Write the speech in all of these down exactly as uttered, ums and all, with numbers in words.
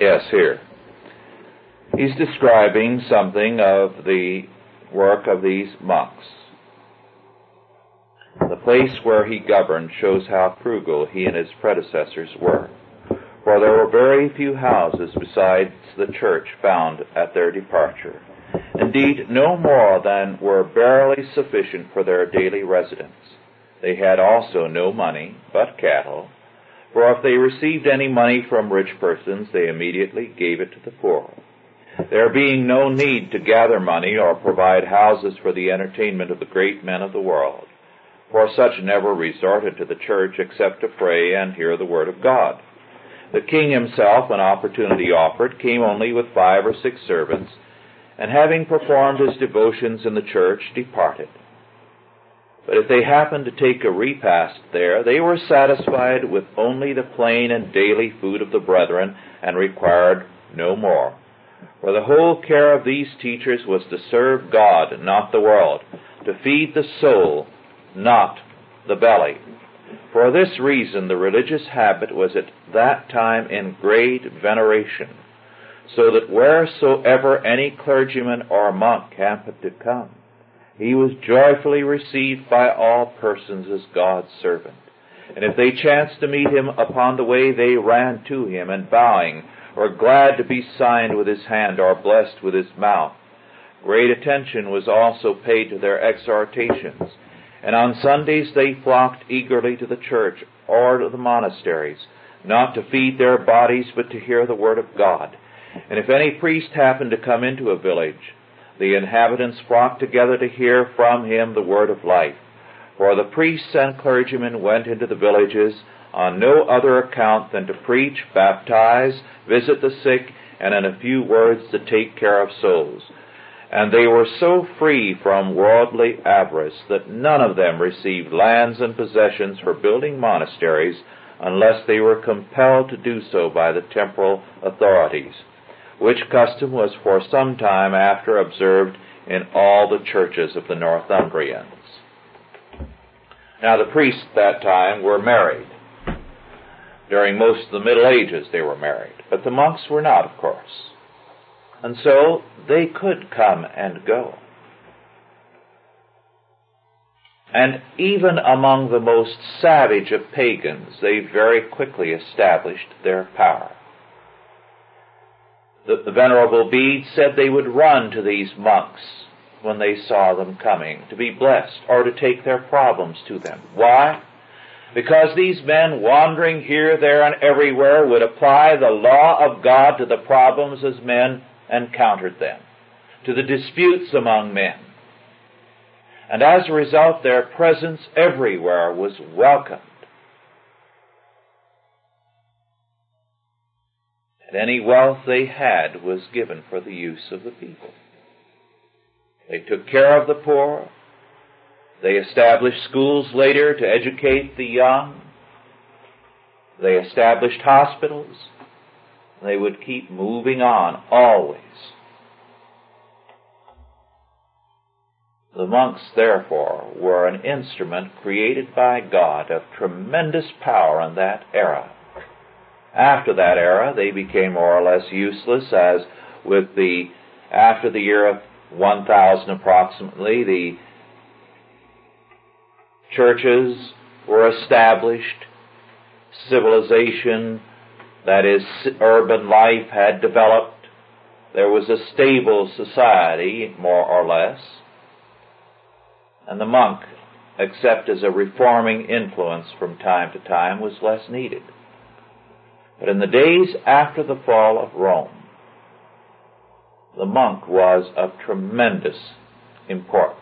S here. He's describing something of the work of these monks. The place where he governed shows how frugal he and his predecessors were, for there were very few houses besides the church found at their departure. Indeed, no more than were barely sufficient for their daily residence. They had also no money but cattle, for if they received any money from rich persons, they immediately gave it to the poor. There being no need to gather money or provide houses for the entertainment of the great men of the world, for such never resorted to the church except to pray and hear the word of God. The king himself, when opportunity offered, came only with five or six servants, and having performed his devotions in the church, departed. But if they happened to take a repast there, they were satisfied with only the plain and daily food of the brethren, and required no more. For the whole care of these teachers was to serve God, not the world, to feed the soul, not the belly. For this reason, the religious habit was at that time in great veneration, so that wheresoever any clergyman or monk happened to come, he was joyfully received by all persons as God's servant. And if they chanced to meet him upon the way, they ran to him, and bowing, or glad to be signed with his hand, or blessed with his mouth. Great attention was also paid to their exhortations, and on Sundays they flocked eagerly to the church or to the monasteries, not to feed their bodies, but to hear the word of God. And if any priest happened to come into a village, the inhabitants flocked together to hear from him the word of life. For the priests and clergymen went into the villages on no other account than to preach, baptize, visit the sick, and in a few words to take care of souls. And they were so free from worldly avarice that none of them received lands and possessions for building monasteries unless they were compelled to do so by the temporal authorities, which custom was for some time after observed in all the churches of the Northumbrians. Now the priests at that time were married. During most of the Middle Ages they were married, but the monks were not, of course. And so they could come and go. And even among the most savage of pagans, they very quickly established their power. The, the Venerable Bede said they would run to these monks when they saw them coming, to be blessed, or to take their problems to them. Why? Because these men, wandering here, there, and everywhere, would apply the law of God to the problems as men encountered them, to the disputes among men. And as a result, their presence everywhere was welcomed. And any wealth they had was given for the use of the people. They took care of the poor. They established schools later to educate the young. They established hospitals. They would keep moving on, always. The monks, therefore, were an instrument created by God of tremendous power in that era. After that era, they became more or less useless, as with the, after the year of one thousand approximately, the churches were established, civilization, that is, urban life had developed. There was a stable society, more or less, and the monk, except as a reforming influence from time to time, was less needed. But in the days after the fall of Rome, the monk was of tremendous importance.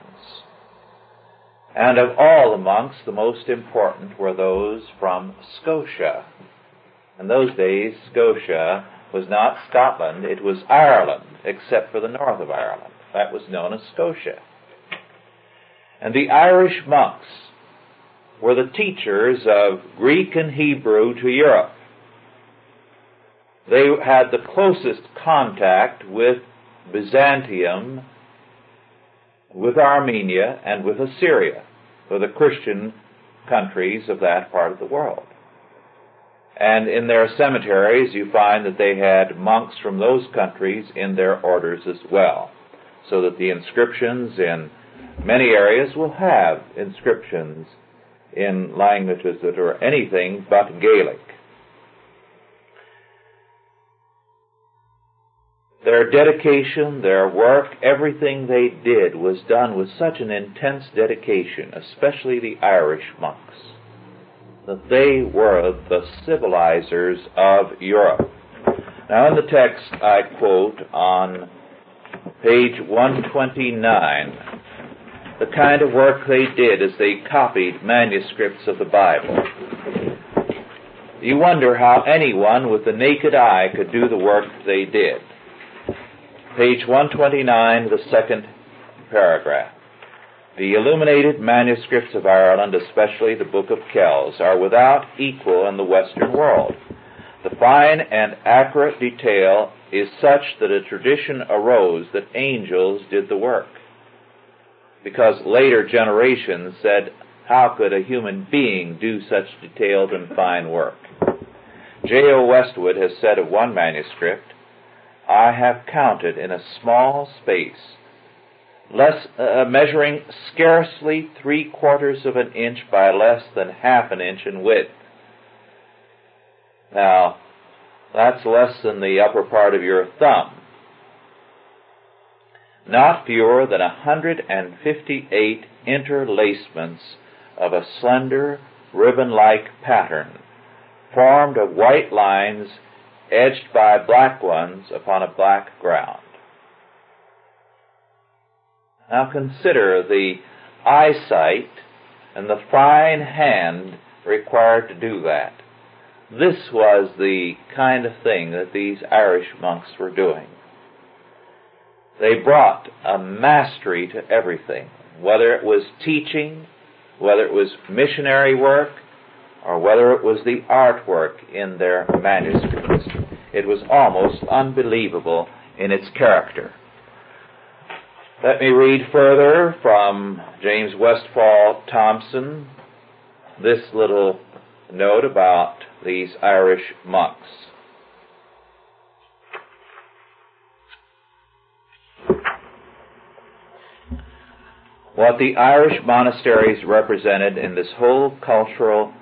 And of all the monks, the most important were those from Scotia. In those days, Scotia was not Scotland, it was Ireland, except for the north of Ireland. That was known as Scotia. And the Irish monks were the teachers of Greek and Hebrew to Europe. They had the closest contact with Byzantium, with Armenia, and with Assyria, with the Christian countries of that part of the world. and in their cemeteries you find that they had monks from those countries in their orders as well, so that the inscriptions in many areas will have inscriptions in languages that are anything but Gaelic. Their dedication, their work, everything they did was done with such an intense dedication, especially the Irish monks, that they were the civilizers of Europe. Now, in the text I quote on page one twenty-nine, the kind of work they did is they copied manuscripts of the Bible. You wonder how anyone with the naked eye could do the work they did. Page one twenty-nine, the second paragraph. The illuminated manuscripts of Ireland, especially the Book of Kells, are without equal in the Western world. The fine and accurate detail is such that a tradition arose that angels did the work, because later generations said, how could a human being do such detailed and fine work? J O Westwood has said of one manuscript, I have counted in a small space, less, uh, measuring scarcely three quarters of an inch by less than half an inch in width. Now, that's less than the upper part of your thumb. Not fewer than a hundred and fifty-eight interlacements of a slender, ribbon-like pattern, formed of white lines edged by black ones upon a black ground. Now consider the eyesight and the fine hand required to do that. This was the kind of thing that these Irish monks were doing. They brought a mastery to everything, whether it was teaching, whether it was missionary work, or whether it was the artwork in their manuscripts. It was almost unbelievable in its character. Let me read further from James Westfall Thompson this little note about these Irish monks. What the Irish monasteries represented in this whole cultural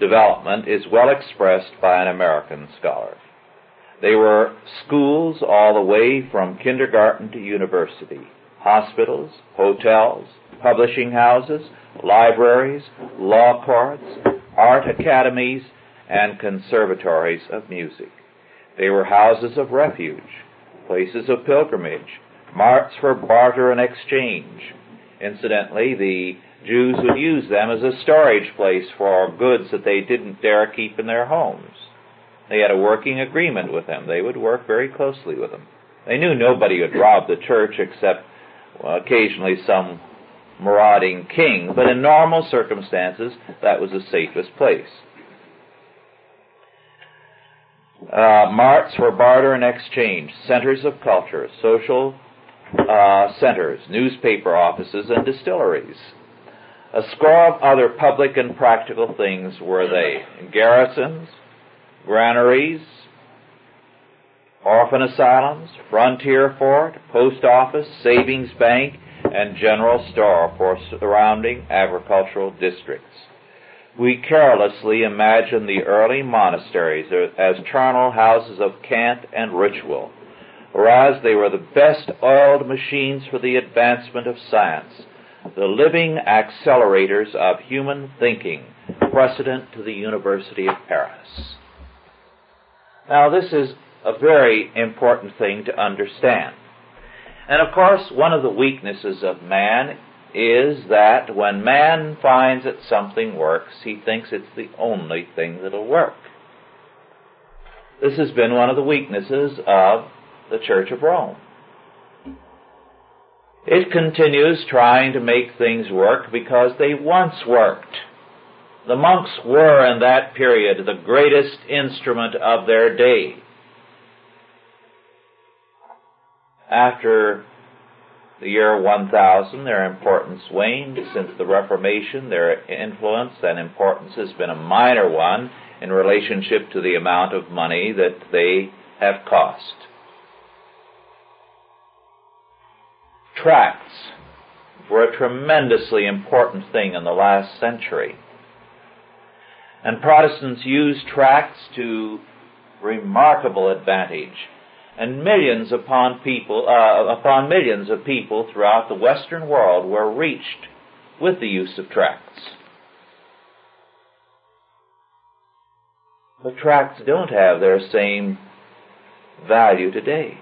development is well expressed by an American scholar. They were schools all the way from kindergarten to university, hospitals, hotels, publishing houses, libraries, law courts, art academies, and conservatories of music. They were houses of refuge, places of pilgrimage, marts for barter and exchange. Incidentally, the Jews would use them as a storage place for goods that they didn't dare keep in their homes. They had a working agreement with them. They would work very closely with them. They knew nobody would rob the church except well, occasionally some marauding king, but in normal circumstances, that was the safest place. Uh, marts for barter and exchange, centers of culture, social Uh, centers, newspaper offices, and distilleries. A score of other public and practical things were they. Garrisons, granaries, orphan asylums, frontier fort, post office, savings bank, and general store for surrounding agricultural districts. We carelessly imagine the early monasteries as charnel houses of cant and ritual, whereas they were the best oiled machines for the advancement of science, the living accelerators of human thinking, precedent to the University of Paris. Now, this is a very important thing to understand. And, of course, one of the weaknesses of man is that when man finds that something works, he thinks it's the only thing that'll work. This has been one of the weaknesses of the Church of Rome. It continues trying to make things work because they once worked. The monks were, in that period, the greatest instrument of their day. After the year one thousand, their importance waned. Since the Reformation, their influence and importance has been a minor one, in relationship to the amount of money that they have cost. Tracts were a tremendously important thing in the last century. And Protestants used tracts to remarkable advantage. And millions upon people, uh, upon millions of people throughout the Western world were reached with the use of tracts. But tracts don't have their same value today.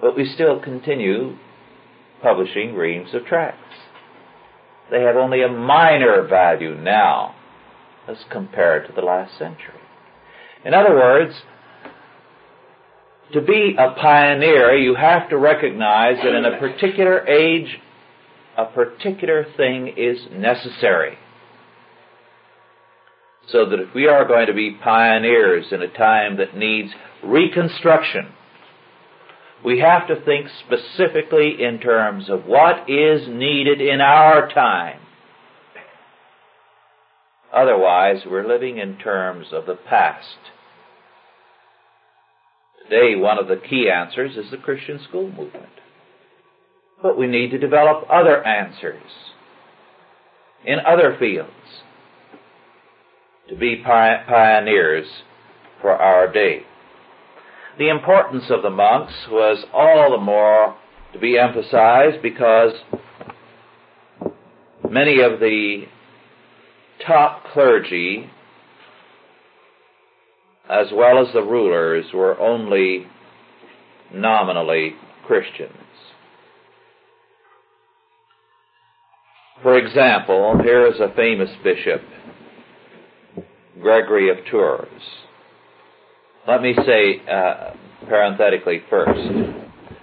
But we still continue publishing reams of tracts. They have only a minor value now as compared to the last century. In other words, to be a pioneer, you have to recognize that in a particular age, a particular thing is necessary. So that if we are going to be pioneers in a time that needs reconstruction, we have to think specifically in terms of what is needed in our time. Otherwise, we're living in terms of the past. Today, one of the key answers is the Christian school movement. But we need to develop other answers in other fields to be pioneers for our day. The importance of the monks was all the more to be emphasized because many of the top clergy, as well as the rulers, were only nominally Christians. For example, here is a famous bishop, Gregory of Tours. Let me say uh, parenthetically first,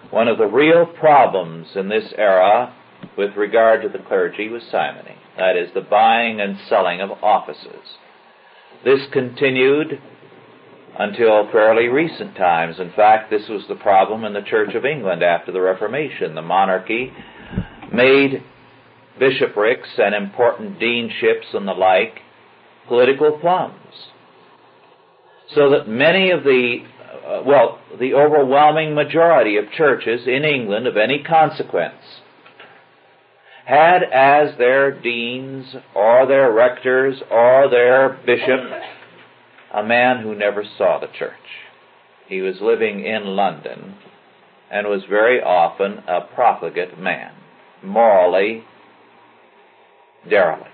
one of the real problems in this era with regard to the clergy was simony, that is, the buying and selling of offices. This continued until fairly recent times. In fact, this was the problem in the Church of England after the Reformation. The monarchy made bishoprics and important deanships and the like political plums. So that many of the, uh, well, the overwhelming majority of churches in England of any consequence had as their deans or their rectors or their bishop a man who never saw the church. He was living in London and was very often a profligate man, morally derelict.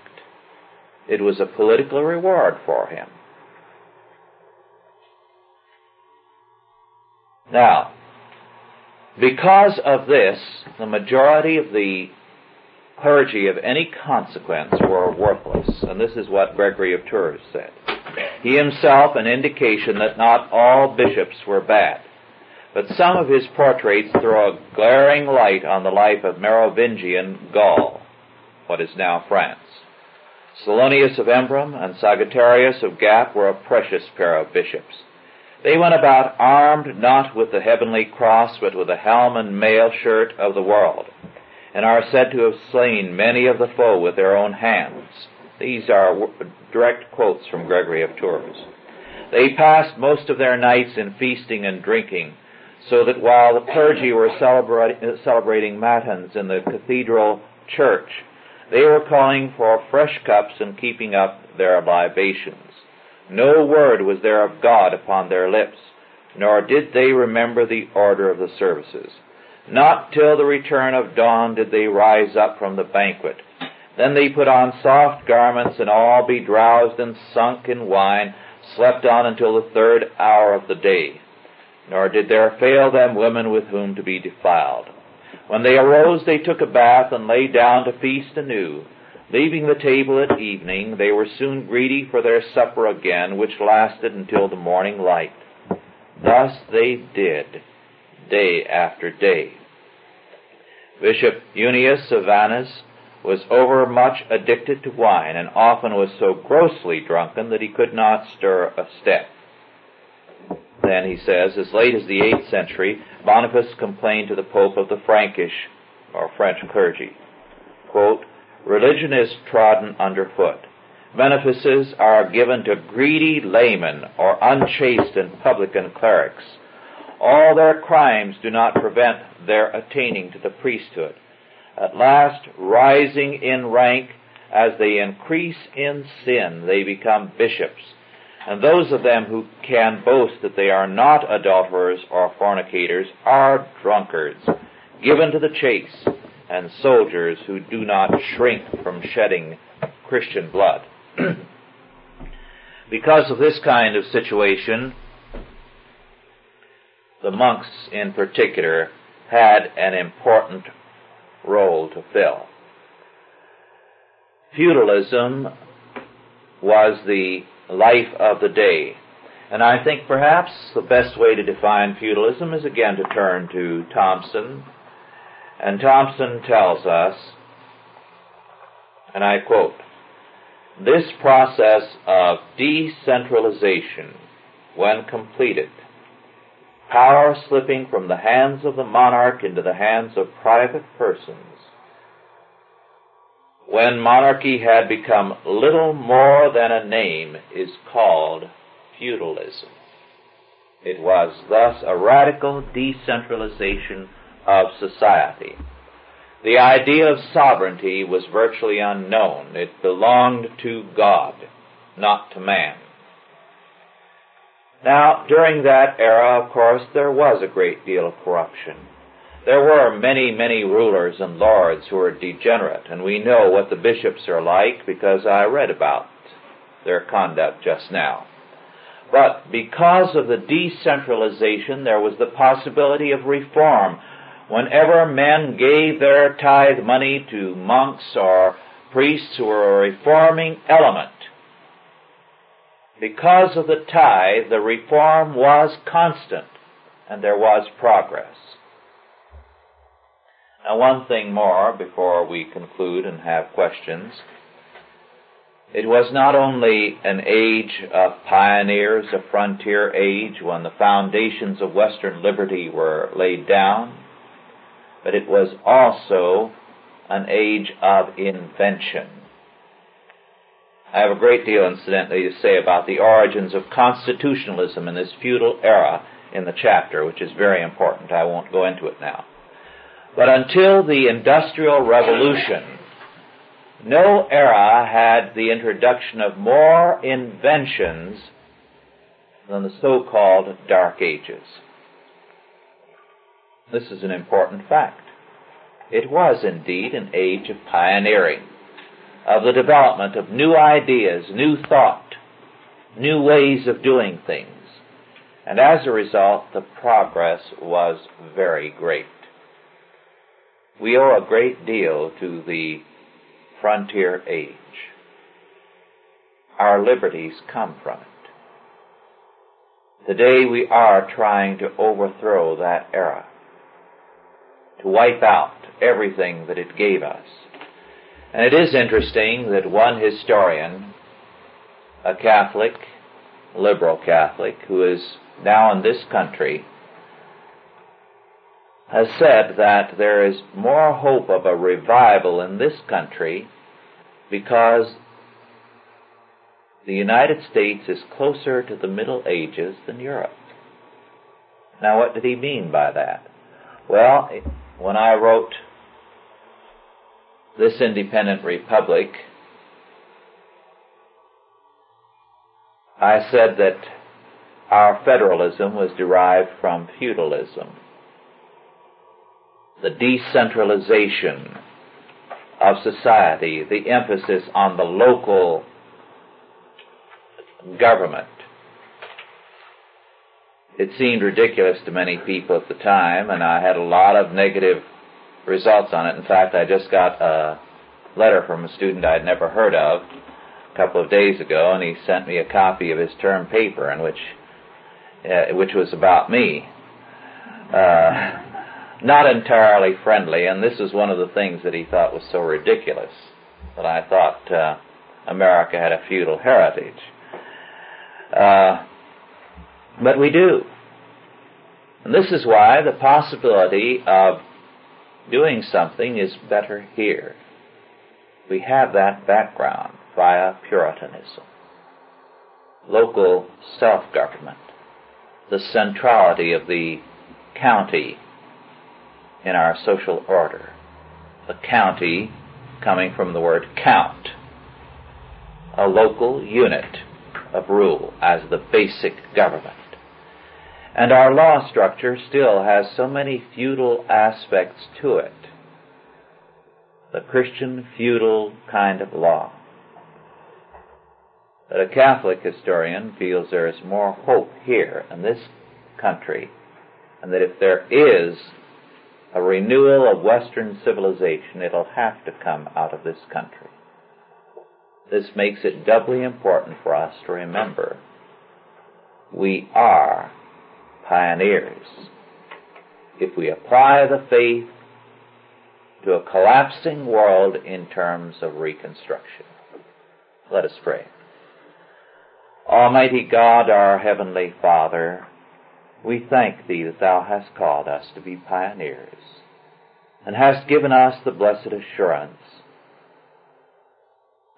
It was a political reward for him. Now, because of this, the majority of the clergy of any consequence were worthless, and this is what Gregory of Tours said. He himself an indication that not all bishops were bad, but some of his portraits throw a glaring light on the life of Merovingian Gaul, what is now France. Salonius of Embrum and Sagittarius of Gap were a precious pair of bishops. They went about armed not with the heavenly cross, but with the helm and mail shirt of the world, and are said to have slain many of the foe with their own hands. These are direct quotes from Gregory of Tours. They passed most of their nights in feasting and drinking, so that while the clergy were celebra- celebrating matins in the cathedral church, they were calling for fresh cups and keeping up their libations. No word was there of God upon their lips, nor did they remember the order of the services. Not till the return of dawn did they rise up from the banquet. Then they put on soft garments, and all bedrowsed and sunk in wine, slept on until the third hour of the day. Nor did there fail them women with whom to be defiled. When they arose, they took a bath and lay down to feast anew. Leaving the table at evening, they were soon greedy for their supper again, which lasted until the morning light. Thus they did, day after day. Bishop Eunius Savannus was overmuch addicted to wine, and often was so grossly drunken that he could not stir a step. Then, he says, as late as the eighth century, Boniface complained to the Pope of the Frankish, or French clergy, quote, "Religion is trodden underfoot. benefices are given to greedy laymen or unchaste and publican clerics. All their crimes do not prevent their attaining to the priesthood, at last rising in rank. As they increase in sin, they become bishops, and those of them who can boast that they are not adulterers or fornicators are drunkards, given to the chase, and soldiers who do not shrink from shedding Christian blood. Because of this kind of situation, the monks in particular had an important role to fill. Feudalism was the life of the day, and I think perhaps the best way to define feudalism is again to turn to Thompson, and Thompson tells us, and I quote, "This process of decentralization, when completed, power slipping from the hands of the monarch into the hands of private persons, when monarchy had become little more than a name, is called feudalism. It was thus a radical decentralization of society. The idea of sovereignty was virtually unknown. It belonged to God, not to man." Now, during that era, of course, there was a great deal of corruption. There were many, many rulers and lords who were degenerate, and we know what the bishops are like because I read about their conduct just now. But because of the decentralization, there was the possibility of reform. Whenever men gave their tithe money to monks or priests who were a reforming element, because of the tithe, the reform was constant, and there was progress. Now, one thing more before we conclude and have questions. It was not only an age of pioneers, a frontier age when the foundations of Western liberty were laid down, but it was also an age of invention. I have a great deal, incidentally, to say about the origins of constitutionalism in this feudal era in the chapter, which is very important. I won't go into it now. But until the Industrial Revolution, no era had the introduction of more inventions than the so-called Dark Ages. This is an important fact. It was indeed an age of pioneering, of the development of new ideas, new thought, new ways of doing things. And as a result, the progress was very great. We owe a great deal to the frontier age. Our liberties come from it. Today we are trying to overthrow that era, to wipe out everything that it gave us. And it is interesting that one historian, a Catholic, liberal Catholic, who is now in this country, has said that there is more hope of a revival in this country because the United States is closer to the Middle Ages than Europe. Now, what did he mean by that? Well, when I wrote this Independent Republic, I said that our federalism was derived from feudalism. The decentralization of society, the emphasis on the local government. It seemed ridiculous to many people at the time, and I had a lot of negative results on it. In fact, I just got a letter from a student I'd never heard of a couple of days ago, and he sent me a copy of his term paper, in which, uh, which was about me. Uh... Not entirely friendly, and this is one of the things that he thought was so ridiculous, that I thought uh, America had a feudal heritage. Uh, but we do. And this is why the possibility of doing something is better here. We have that background via Puritanism. Local self-government, the centrality of the county in our social order, the county coming from the word count, a local unit of rule as the basic government. And our law structure still has so many feudal aspects to it, the Christian feudal kind of law, that a Catholic historian feels there is more hope here in this country, and that if there is a renewal of Western civilization, it'll have to come out of this country. This makes it doubly important for us to remember we are pioneers. If we apply the faith to a collapsing world in terms of reconstruction. Let us pray. Almighty God, our Heavenly Father, we thank Thee that Thou hast called us to be pioneers and hast given us the blessed assurance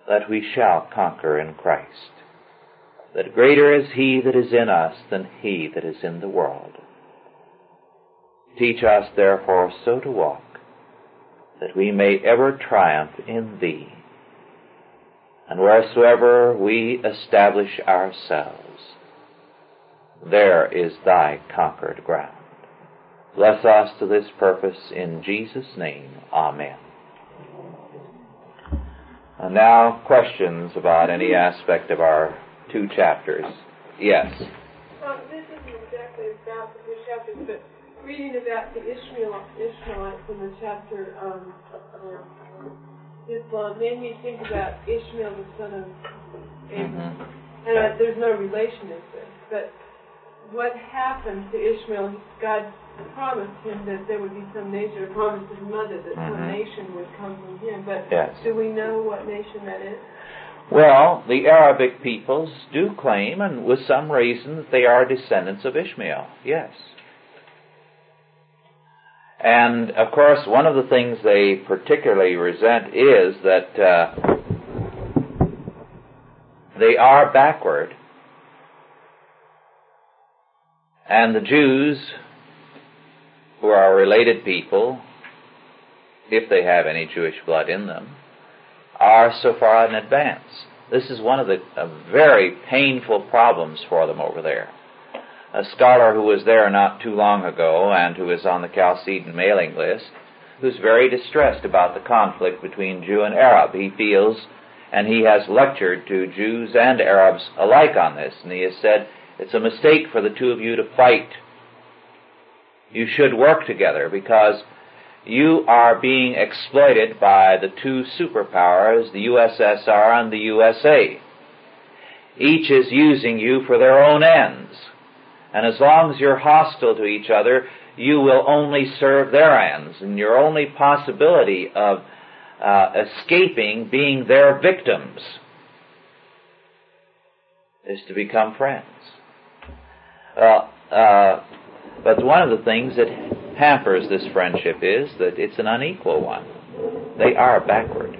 that we shall conquer in Christ, that greater is He that is in us than he that is in the world. Teach us, therefore, so to walk that we may ever triumph in Thee, and wheresoever we establish ourselves, there is Thy conquered ground. Bless us to this purpose in Jesus' name. Amen. And now, questions about any aspect of our two chapters. Yes? Well, this isn't exactly about the two chapters, but reading about the Ishmael, Ishmaelites in the chapter um, uh, Islam made me think about Ishmael, the son of Abraham. Mm-hmm. And uh, there's no relation to this, but what happened to Ishmael? God promised him that there would be some nation, or promised his mother that mm-hmm. some nation would come from him, but yes. Do we know what nation that is? Well, the Arabic peoples do claim, and with some reason, that they are descendants of Ishmael, yes. And, of course, one of the things they particularly resent is that uh, they are backward. And the Jews, who are related people, if they have any Jewish blood in them, are so far in advance. This is one of the uh, very painful problems for them over there. A scholar who was there not too long ago and who is on the Chalcedon mailing list, who's very distressed about the conflict between Jew and Arab. He feels, and he has lectured to Jews and Arabs alike on this, and he has said, it's a mistake for the two of you to fight. You should work together because you are being exploited by the two superpowers, the U S S R and the U S A. Each is using you for their own ends. And as long as you're hostile to each other, you will only serve their ends, and your only possibility of uh, escaping being their victims is to become friends. Well, uh, uh, but one of the things that hampers this friendship is that it's an unequal one. They are backward.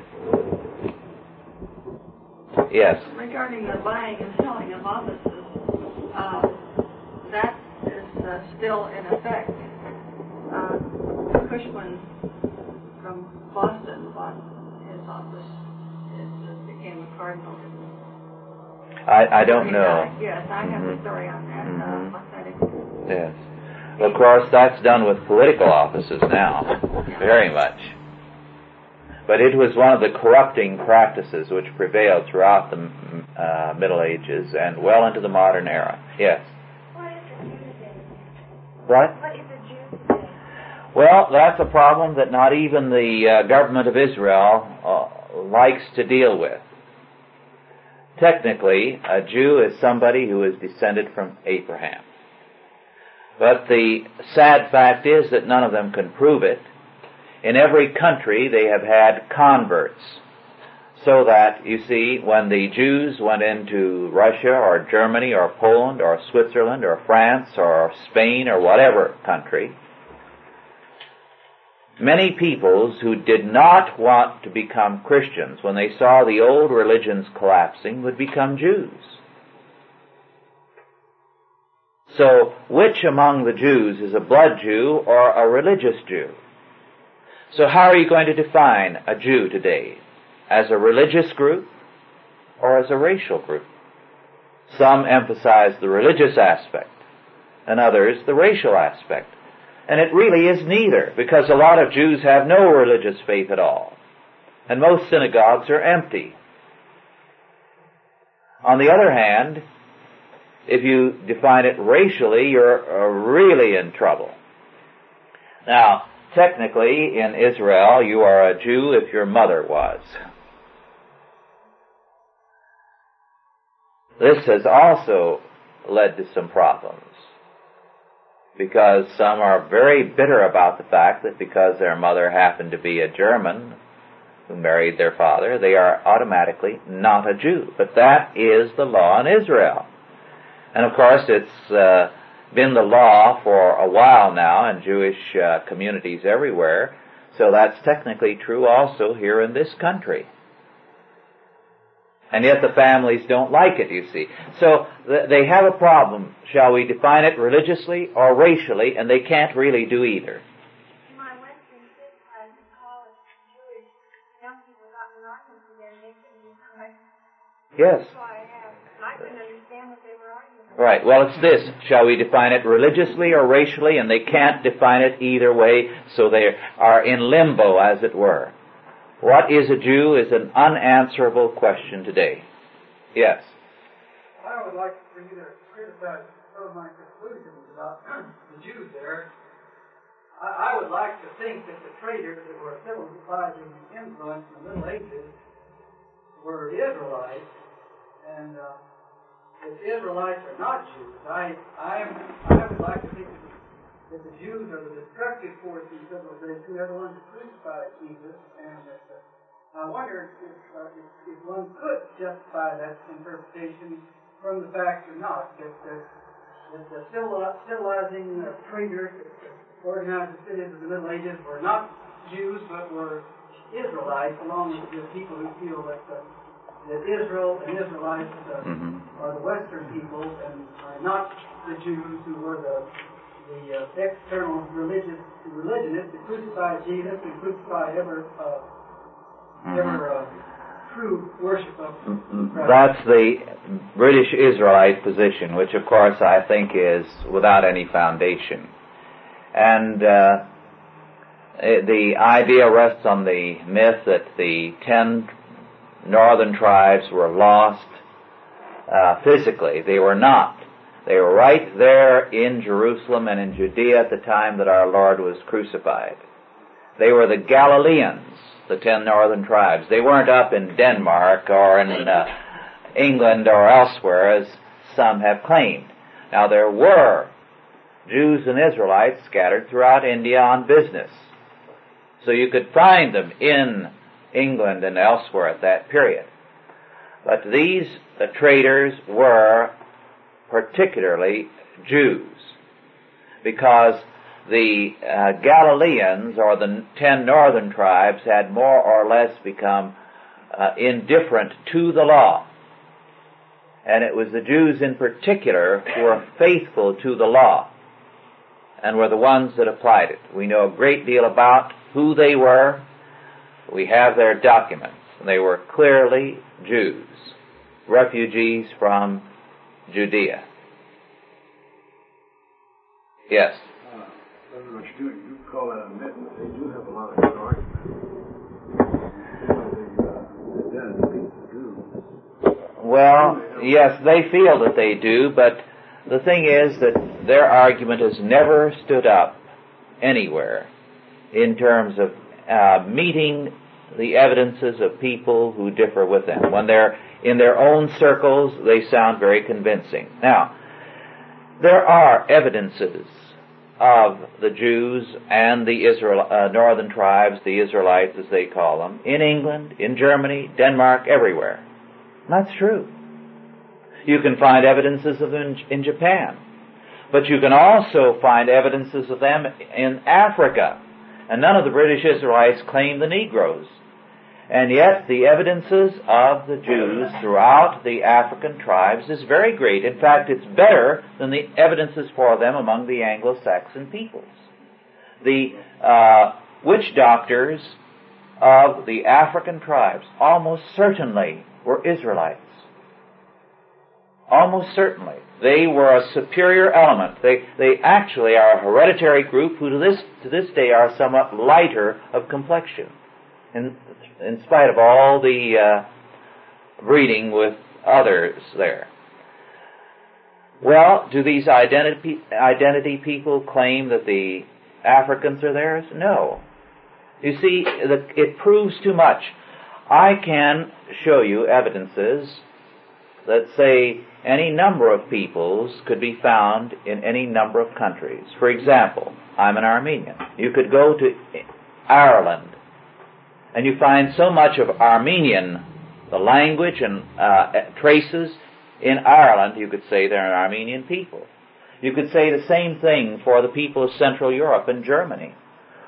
Yes? Regarding the buying and selling of offices, uh, that is uh, still in effect. Uh, Cushman from Boston bought his office. It became a cardinal. I, I don't know. Yes, I have mm-hmm. a story on that. Mm-hmm. Uh, yes. Of course, that's done with political offices now, very much. But it was one of the corrupting practices which prevailed throughout the uh, Middle Ages and well into the modern era. Yes? What? What is a Jew today? Well, that's a problem that not even the uh, government of Israel uh, likes to deal with. Technically, a Jew is somebody who is descended from Abraham. But the sad fact is that none of them can prove it. In every country, they have had converts. So that, you see, when the Jews went into Russia or Germany or Poland or Switzerland or France or Spain or whatever country, many peoples who did not want to become Christians, when they saw the old religions collapsing, would become Jews. So, which among the Jews is a blood Jew or a religious Jew? So how are you going to define a Jew today? As a religious group or as a racial group? Some emphasize the religious aspect and others the racial aspect. And it really is neither, because a lot of Jews have no religious faith at all. And most synagogues are empty. On the other hand, if you define it racially, you're really in trouble. Now, technically, in Israel, you are a Jew if your mother was. This has also led to some problems, because some are very bitter about the fact that because their mother happened to be a German who married their father, they are automatically not a Jew. But that is the law in Israel. And of course, it's uh, been the law for a while now in Jewish uh, communities everywhere, so that's technically true also here in this country. And yet the families don't like it, you see. So th- they have a problem. Shall we define it religiously or racially? And they can't really do either. My Western sister has a college Jewish. Young people got monotonous again. They couldn't decide. Yes. That's why I have. I couldn't understand what they were arguing. Right. Well, it's this. Shall we define it religiously or racially? And they can't define it either way, so they are in limbo, as it were. What is a Jew is an unanswerable question today. Yes? I would like for you to criticize some of my conclusions about the Jews there. I, I would like to think that the traders that were civilizing the influence in the Middle Ages were Israelites, and uh, that the Israelites are not Jews. I, I, I would like to think that that the Jews are the destructive force in civilization. They're the ones who crucified Jesus. And that, uh, I wonder if, uh, if, if one could justify that interpretation from the fact or not, that the, that the civilizing uh, traders that organized the cities of the Middle Ages were not Jews, but were Israelites, along with the people who feel that, uh, that Israel and Israelites uh, mm-hmm. are the Western people and are not the Jews who were the the uh, external religious, religionists who crucified Jesus and crucified ever, uh, mm-hmm. ever uh, true worship of Christ. That's the British Israelite position, which of course I think is without any foundation. And uh, the idea rests on the myth that the ten northern tribes were lost uh, physically. They were not. They were right there in Jerusalem and in Judea at the time that our Lord was crucified. They were the Galileans, the ten northern tribes. They weren't up in Denmark or in uh, England or elsewhere, as some have claimed. Now, there were Jews and Israelites scattered throughout India on business. So you could find them in England and elsewhere at that period. But these the traders were particularly Jews, because the uh, Galileans, or the ten northern tribes, had more or less become uh, indifferent to the law. And it was the Jews in particular who were faithful to the law and were the ones that applied it. We know a great deal about who they were. We have their documents. They were clearly Jews, refugees from Judea. Yes? Uh, what you do, you call that a myth, but they do have a lot of good arguments. Well, yes, they feel that they do, but the thing is that their argument has never stood up anywhere in terms of uh, meeting the evidences of people who differ with them. When they're in their own circles, they sound very convincing. Now, there are evidences of the Jews and the Israel, uh, northern tribes, the Israelites as they call them, in England, in Germany, Denmark, everywhere. And that's true. You can find evidences of them in, in Japan. But you can also find evidences of them in Africa. and none of the British Israelites claimed the Negroes. And yet the evidences of the Jews throughout the African tribes is very great. In fact, it's better than the evidences for them among the Anglo-Saxon peoples. The uh, witch doctors of the African tribes almost certainly were Israelites. Almost certainly. They were a superior element. They, they actually are a hereditary group who to this, to this day are somewhat lighter of complexion. In, in spite of all the uh, breeding with others there. Well, do these identity, identity people claim that the Africans are theirs? No. You see, the, it proves too much. I can show you evidences that say any number of peoples could be found in any number of countries. For example, I'm an Armenian. You could go to Ireland and you find so much of Armenian, the language and uh, traces in Ireland, you could say they're an Armenian people. You could say the same thing for the people of Central Europe and Germany.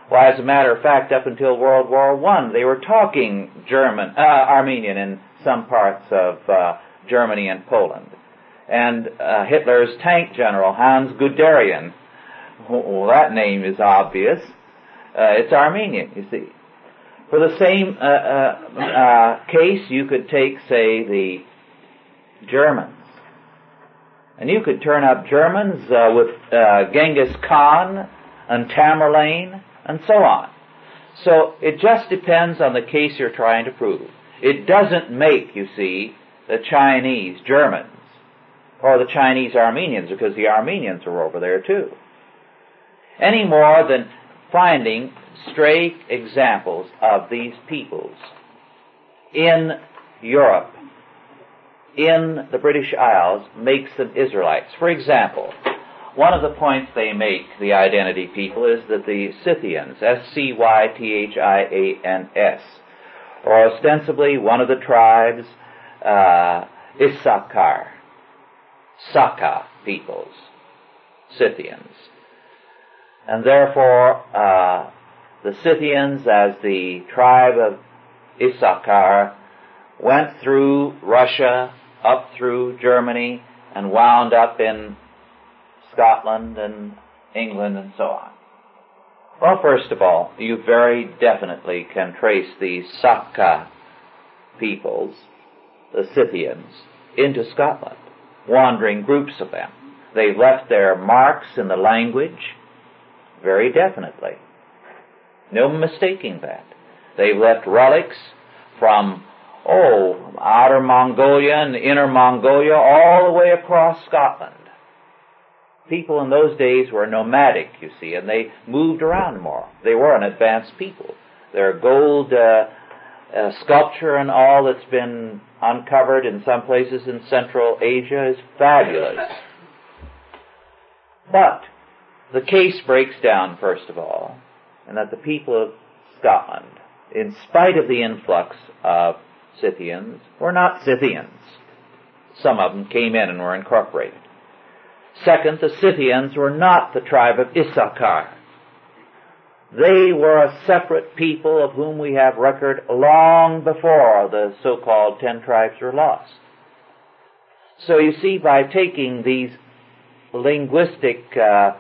Why, as a matter of fact, up until World War One, they were talking German, uh, Armenian in some parts of uh, Germany and Poland. And uh, Hitler's tank general, Hans Guderian, well, that name is obvious. Uh, it's Armenian, you see. For the same uh, uh, uh, case, you could take, say, the Germans. And you could turn up Germans uh, with uh, Genghis Khan and Tamerlane and so on. So it just depends on the case you're trying to prove. It doesn't make, you see, the Chinese Germans or the Chinese Armenians, because the Armenians are over there too. Any more than finding stray examples of these peoples in Europe, in the British Isles, makes them Israelites. For example, one of the points they make, the identity people, is that the Scythians, S C Y T H I A N S, or ostensibly one of the tribes, uh, Issachar, Saka peoples, Scythians. And therefore, uh, the Scythians, as the tribe of Issachar, went through Russia, up through Germany, and wound up in Scotland and England and so on. Well, first of all, you very definitely can trace the Saka peoples, the Scythians, into Scotland, wandering groups of them. They left their marks in the language very definitely. No mistaking that. They've left relics from, oh, outer Mongolia and inner Mongolia all the way across Scotland. People in those days were nomadic, you see, and they moved around more. They were an advanced people. Their gold uh, uh, sculpture and all that's been uncovered in some places in Central Asia is fabulous. But the case breaks down, first of all, and that the people of Scotland, in spite of the influx of Scythians, were not Scythians. Some of them came in and were incorporated. Second, the Scythians were not the tribe of Issachar. They were a separate people of whom we have record long before the so-called ten tribes were lost. So you see, by taking these linguistic uh,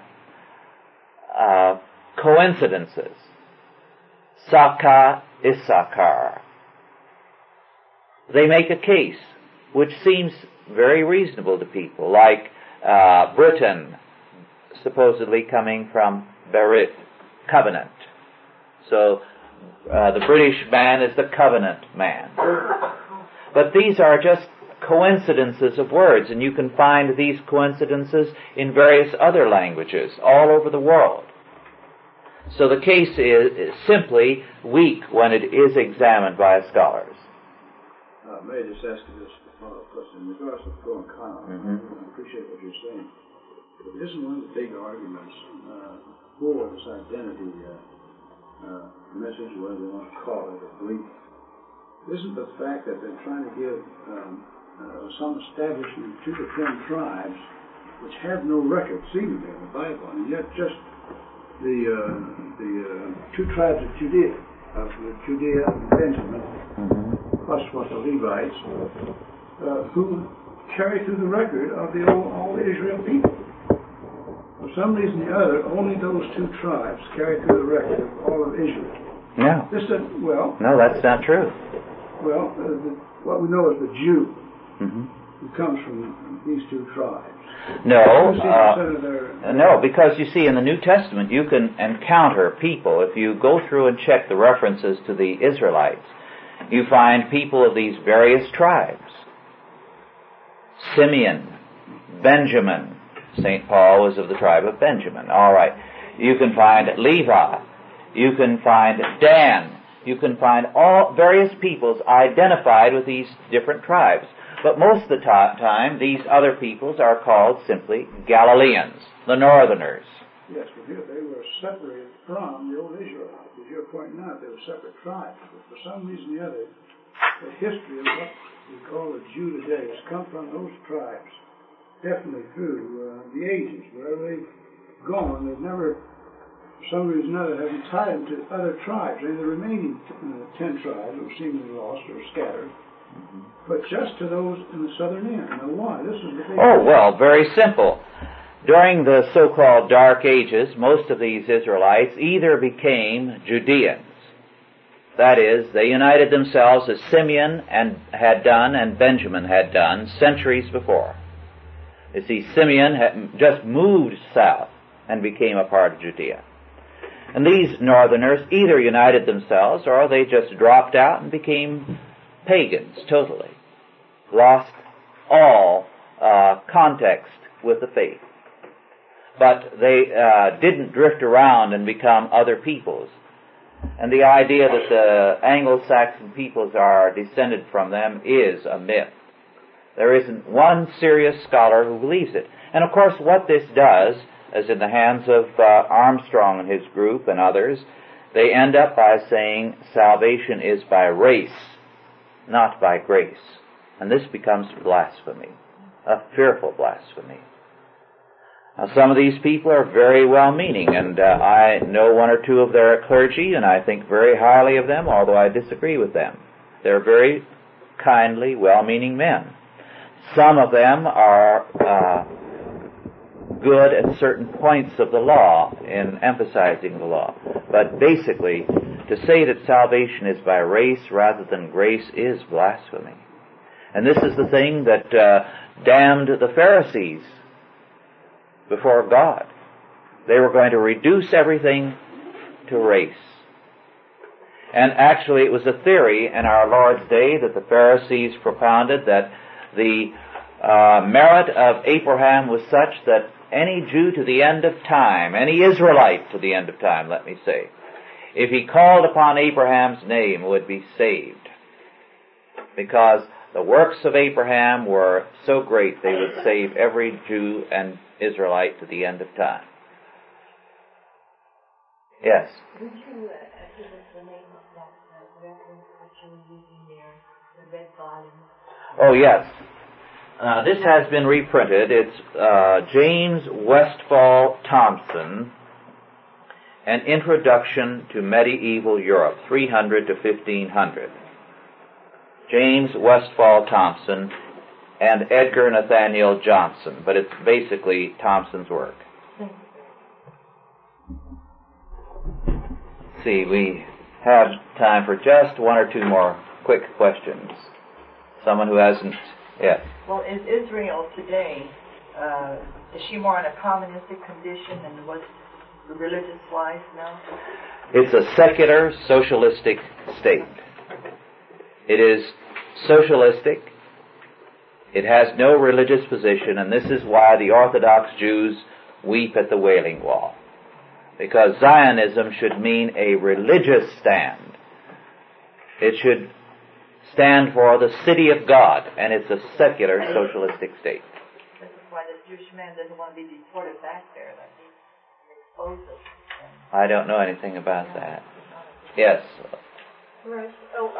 uh, coincidences, Saka, Issachar, they make a case which seems very reasonable to people, like uh, Britain, supposedly coming from Berit, covenant. So uh, the British man is the covenant man. But these are just coincidences of words, and you can find these coincidences in various other languages all over the world. So the case is, is simply weak when it is examined by scholars. Uh, may I just ask you this follow-up question? In regards to Pro and Con, mm-hmm. I appreciate what you're saying. But isn't one of the big arguments uh, for this identity uh, uh, message, whatever you want to call it, or belief, isn't the fact that they're trying to give um, uh, some establishment to the ten tribes which have no record, seemingly, in the Bible, and yet just the uh, the uh, two tribes of Judea, of Judea and Benjamin, mm-hmm. plus what the Levites, uh, who carry through the record of the old, all the Israel people. For some reason or the other, only those two tribes carry through the record of all of Israel. Yeah. This is, well. No, that's not true. Well, uh, the, what we know is the Jew. Mm-hmm. It comes from these two tribes. No, uh, no, because you see, in the New Testament, you can encounter people. If you go through and check the references to the Israelites, you find people of these various tribes. Simeon, Benjamin. Saint Paul was of the tribe of Benjamin. All right. You can find Levi. You can find Dan. You can find all various peoples identified with these different tribes. But most of the time, these other peoples are called simply Galileans, the northerners. Yes, but here they were separated from the old Israelites. As you're pointing out, they were separate tribes. But for some reason or the other, the history of what we call the Jew today has come from those tribes, definitely through uh, the ages. Wherever they've gone, they've never, for some reason or another, haven't tied them to other tribes. And the remaining uh, ten tribes were seemingly lost or scattered. But just to those in the southern end. Now why? This is the thing. Oh, well, very simple. During the so-called Dark Ages, most of these Israelites either became Judeans. That is, they united themselves as Simeon and had done and Benjamin had done centuries before. You see, Simeon had just moved south and became a part of Judea. And these northerners either united themselves or they just dropped out and became pagans, totally. Lost all uh, context with the faith. But they uh, didn't drift around and become other peoples. And the idea that the Anglo-Saxon peoples are descended from them is a myth. There isn't one serious scholar who believes it. And of course what this does is in the hands of uh, Armstrong and his group and others, they end up by saying salvation is by race, not by grace. And this becomes blasphemy, a fearful blasphemy. Now, some of these people are very well-meaning, and uh, I know one or two of their clergy, and I think very highly of them, although I disagree with them. They're very kindly, well-meaning men. Some of them are uh, good at certain points of the law, in emphasizing the law. But basically, to say that salvation is by race rather than grace is blasphemy. And this is the thing that uh, damned the Pharisees before God. They were going to reduce everything to race. And actually it was a theory in our Lord's day that the Pharisees propounded that the uh, merit of Abraham was such that any Jew to the end of time, any Israelite to the end of time, let me say, if he called upon Abraham's name, would be saved. Because the works of Abraham were so great, they would save every Jew and Israelite to the end of time. Yes? Would you uh, give us the name of that uh, reference that you were using there, the red volume? Oh, yes. Uh, this has been reprinted. It's uh, James Westfall Thompson, An Introduction to Medieval Europe, three hundred to fifteen hundred. James Westfall Thompson and Edgar Nathaniel Johnson, but it's basically Thompson's work. See, we have time for just one or two more quick questions. Someone who hasn't yet. Well, is Israel today, uh, is she more in a communistic condition and what's the religious life now? It's a secular, socialistic state. It is socialistic. It has no religious position, and this is why the Orthodox Jews weep at the Wailing Wall. Because Zionism should mean a religious stand. It should stand for the city of God, and it's a secular, socialistic state. This is why the Jewish man doesn't want to be deported back there. I don't know anything about that. Yes. Right. Oh,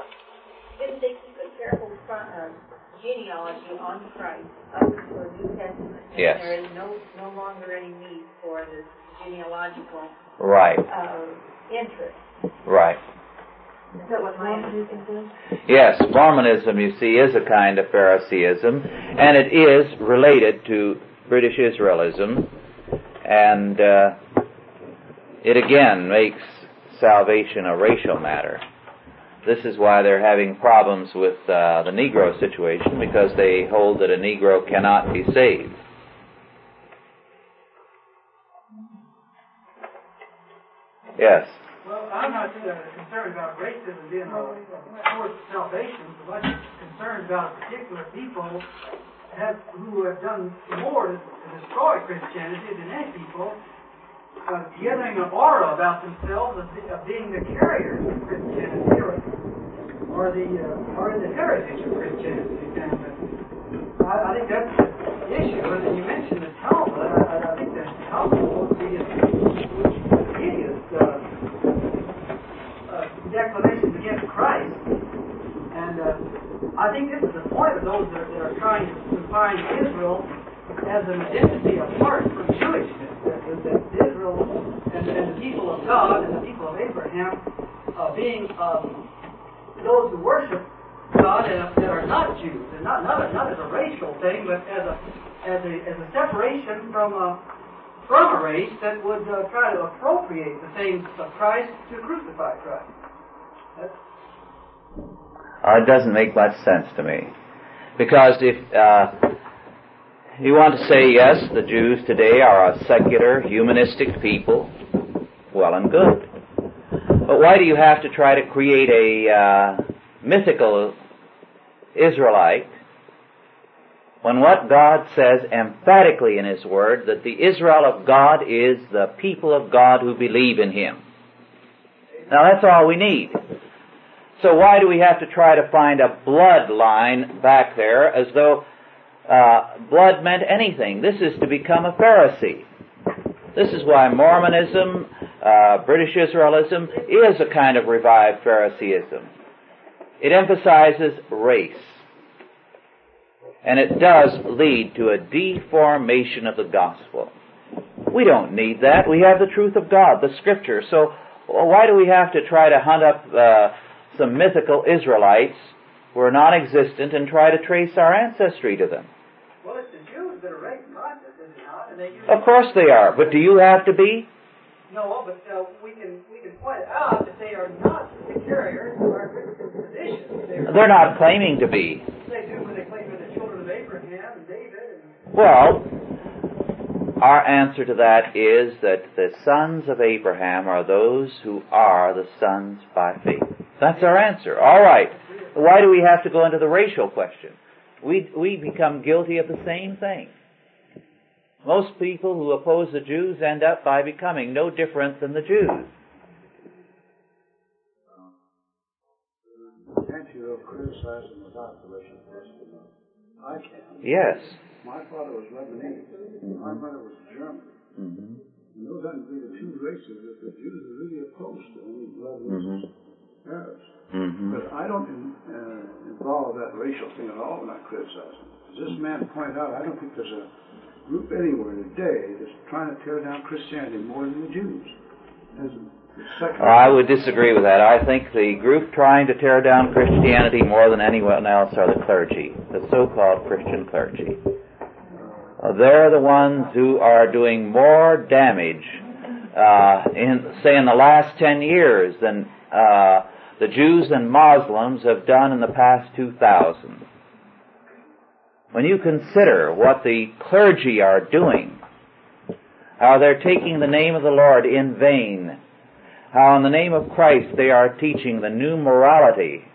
didn't they keep a careful genealogy on Christ up to the New Testament? Yes. There is no no longer any need for this genealogical right. Um, interest. Right. Is that what Mormonism does? Yes, Mormonism, you see, is a kind of Phariseeism, and it is related to British Israelism, and uh, it again makes salvation a racial matter. This is why they're having problems with uh, the Negro situation, because they hold that a Negro cannot be saved. Yes? Well, I'm not uh, concerned about racism being a source of salvation, but I'm concerned about particular people have, who have done more to, to destroy Christianity than any people, uh, gathering an aura about themselves of, the, of being the carriers of Christianity or, or the uh, or the heritage of Christianity. And, uh, I, I think that's the issue. And then you mentioned the Talmud. I, I think that Talmud would be a hideous Uh, declarations against Christ, and uh, I think this is the point of those that are, that are trying to define Israel as an identity apart from Jewishness, that, that Israel and, and the people of God and the people of Abraham uh, being um, those who worship God and, uh, that are not Jews, and not, not, not as a racial thing, but as a as a, as a separation from a from a race that would uh, try to appropriate the things of Christ to crucify Christ. Uh, it doesn't make much sense to me, because if uh, you want to say, yes, the Jews today are a secular, humanistic people, well and good. But why do you have to try to create a uh, mythical Israelite when what God says emphatically in His Word, that the Israel of God is the people of God who believe in Him? Now that's all we need. So why do we have to try to find a bloodline back there as though uh, blood meant anything? This is to become a Pharisee. This is why Mormonism, uh, British Israelism, is a kind of revived Phariseeism. It emphasizes race. And it does lead to a deformation of the gospel. We don't need that. We have the truth of God, the Scripture. So why do we have to try to hunt up uh, some mythical Israelites who are non-existent and try to trace our ancestry to them? Well, it's the Jews that are race conscious, is it not? And they usually of course they are, but do you have to be? No, but uh, we can we can point out that they are not the carriers of our Christian tradition. They're, They're not claiming to be. They do when they claim to be. Well, our answer to that is that the sons of Abraham are those who are the sons by faith. That's our answer. All right. Why do we have to go into the racial question? We we become guilty of the same thing. Most people who oppose the Jews end up by becoming no different than the Jews. Can't you criticize them without the racial question? I can. Yes. My father was Lebanese, mm-hmm. My mother was German. Mm-hmm. And those aren't really the two races that the Jews are really opposed to, only Lebanese mm-hmm. Arabs. Mm-hmm. But I don't in, uh, involve that racial thing at all when I criticize them. As this man pointed out, I don't think there's a group anywhere today that's trying to tear down Christianity more than the Jews. As well, I would disagree with that. I think the group trying to tear down Christianity more than anyone else are the clergy, the so-called Christian clergy. They're the ones who are doing more damage, uh, in, say, in the last ten years than uh, the Jews and Muslims have done in the past two thousand. When you consider what the clergy are doing, how they're taking the name of the Lord in vain, how in the name of Christ they are teaching the new morality.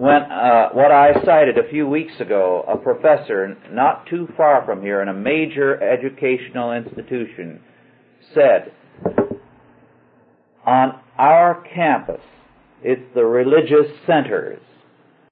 When uh, what I cited a few weeks ago, a professor not too far from here in a major educational institution said, on our campus, it's the religious centers